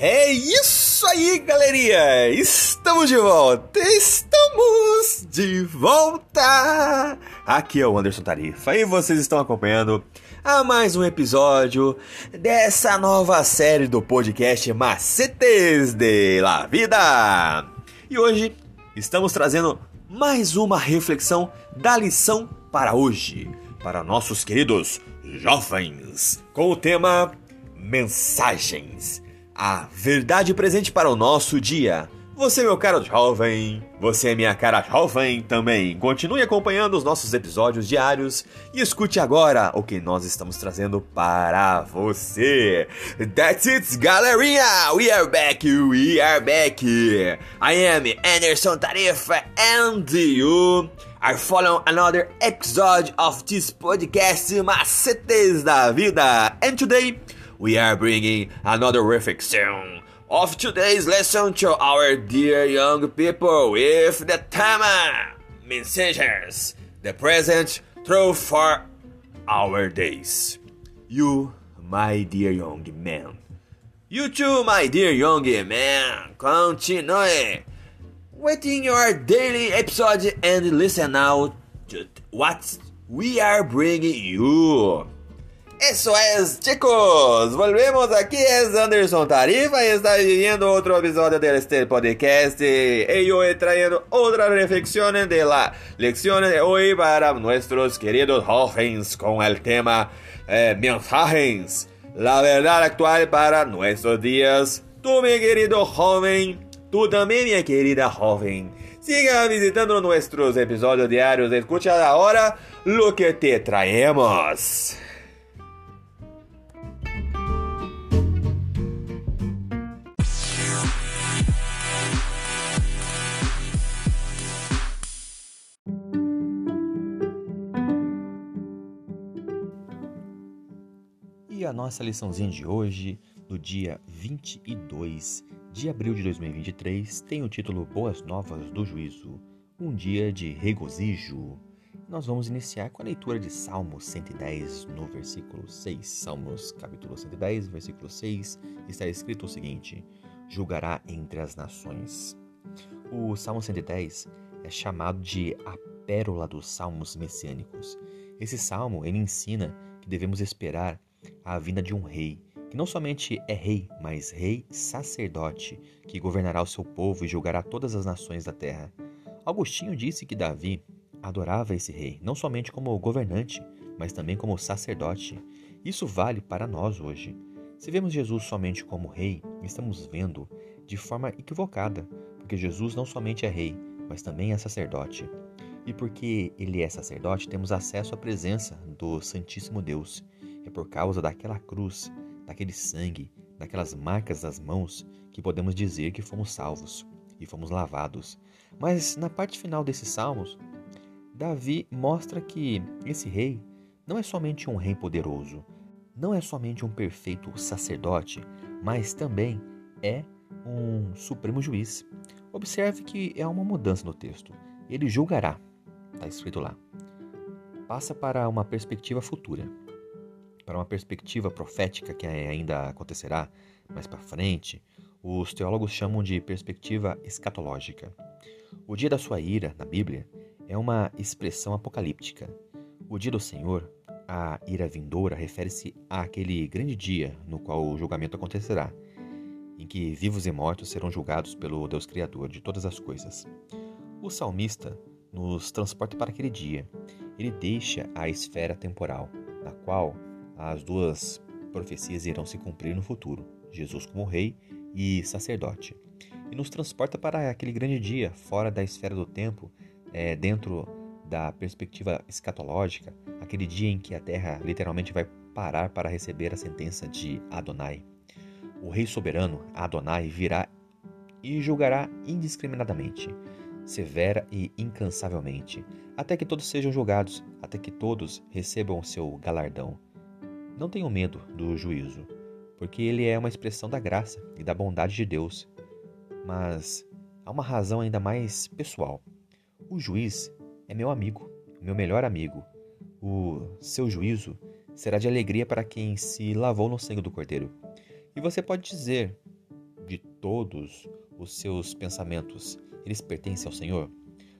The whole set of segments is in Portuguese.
É isso aí, galeria! Estamos de volta! Estamos de volta! Aqui é o Anderson Tarifa e vocês estão acompanhando a mais um episódio dessa nova série do podcast Macetes da Vida. E hoje estamos trazendo mais uma reflexão da lição para hoje, para nossos queridos jovens, com o tema Mensagens. A verdade presente para o nosso dia. Você, meu caro jovem, você, minha cara jovem também. Continue acompanhando os nossos episódios diários e escute agora o que nós estamos trazendo para você. That's it, galerinha! We are back, we are back! I am Anderson Tarifa and you are following another episode of this podcast Macetes da Vida. And today, we are bringing another reflection of today's lesson to our dear young people with the tema Messages, the present truth for our days. You, my dear young man. You too, my dear young man. Continue within your daily episode and listen out to what we are bringing you. Isso é, chicos! Volvemos aqui, é Anderson Tarifa e está viviendo outro episódio deste podcast. E eu traiendo outras reflexões de la lección de hoje para nossos queridos jovens com o tema Mensagens, la verdade actual para nossos dias. Tu, meu querido jovem, tu também, minha querida jovem, siga visitando nossos episódios diários. Escucha agora o que te traemos. E a nossa liçãozinha de hoje, do dia 22 de abril de 2023, tem o título Boas Novas do Juízo, um dia de regozijo. Nós vamos iniciar com a leitura de Salmos 110, no versículo 6. Salmos, capítulo 110, versículo 6, está escrito o seguinte: julgará entre as nações. O Salmo 110 é chamado de a pérola dos salmos messiânicos. Esse salmo, ele ensina que devemos esperar a vinda de um rei, que não somente é rei, mas rei sacerdote, que governará o seu povo e julgará todas as nações da terra. Agostinho disse que Davi adorava esse rei, não somente como governante, mas também como sacerdote. Isso vale para nós hoje. Se vemos Jesus somente como rei, estamos vendo de forma equivocada, porque Jesus não somente é rei, mas também é sacerdote. E porque ele é sacerdote, temos acesso à presença do Santíssimo Deus. É por causa daquela cruz, daquele sangue, daquelas marcas das mãos que podemos dizer que fomos salvos e fomos lavados. Mas na parte final desses salmos, Davi mostra que esse rei não é somente um rei poderoso, não é somente um perfeito sacerdote, mas também é um supremo juiz. Observe que é uma mudança no texto. Ele julgará, está escrito lá. Passa para uma perspectiva futura, para uma perspectiva profética que ainda acontecerá mais para frente. Os teólogos chamam de perspectiva escatológica. O dia da sua ira, na Bíblia, é uma expressão apocalíptica. O dia do Senhor, a ira vindoura, refere-se àquele grande dia no qual o julgamento acontecerá, em que vivos e mortos serão julgados pelo Deus Criador de todas as coisas. O salmista nos transporta para aquele dia. Ele deixa a esfera temporal, na qual as duas profecias irão se cumprir no futuro, Jesus como rei e sacerdote. E nos transporta para aquele grande dia, fora da esfera do tempo, dentro da perspectiva escatológica, aquele dia em que a terra literalmente vai parar para receber a sentença de Adonai. O rei soberano, Adonai, virá e julgará indiscriminadamente, severa e incansavelmente, até que todos sejam julgados, até que todos recebam o seu galardão. Não tenham medo do juízo, porque ele é uma expressão da graça e da bondade de Deus. Mas há uma razão ainda mais pessoal. O juiz é meu amigo, meu melhor amigo. O seu juízo será de alegria para quem se lavou no sangue do Cordeiro. E você pode dizer, todos os seus pensamentos, eles pertencem ao Senhor?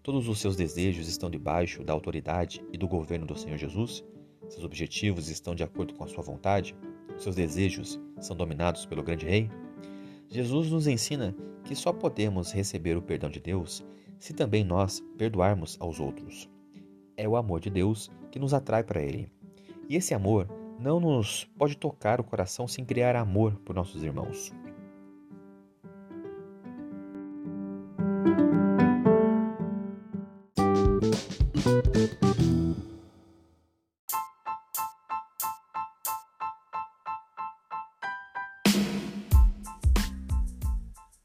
Todos os seus desejos estão debaixo da autoridade e do governo do Senhor Jesus? Seus objetivos estão de acordo com a sua vontade? Seus desejos são dominados pelo grande rei? Jesus nos ensina que só podemos receber o perdão de Deus se também nós perdoarmos aos outros. É o amor de Deus que nos atrai para Ele. E esse amor não nos pode tocar o coração sem criar amor por nossos irmãos.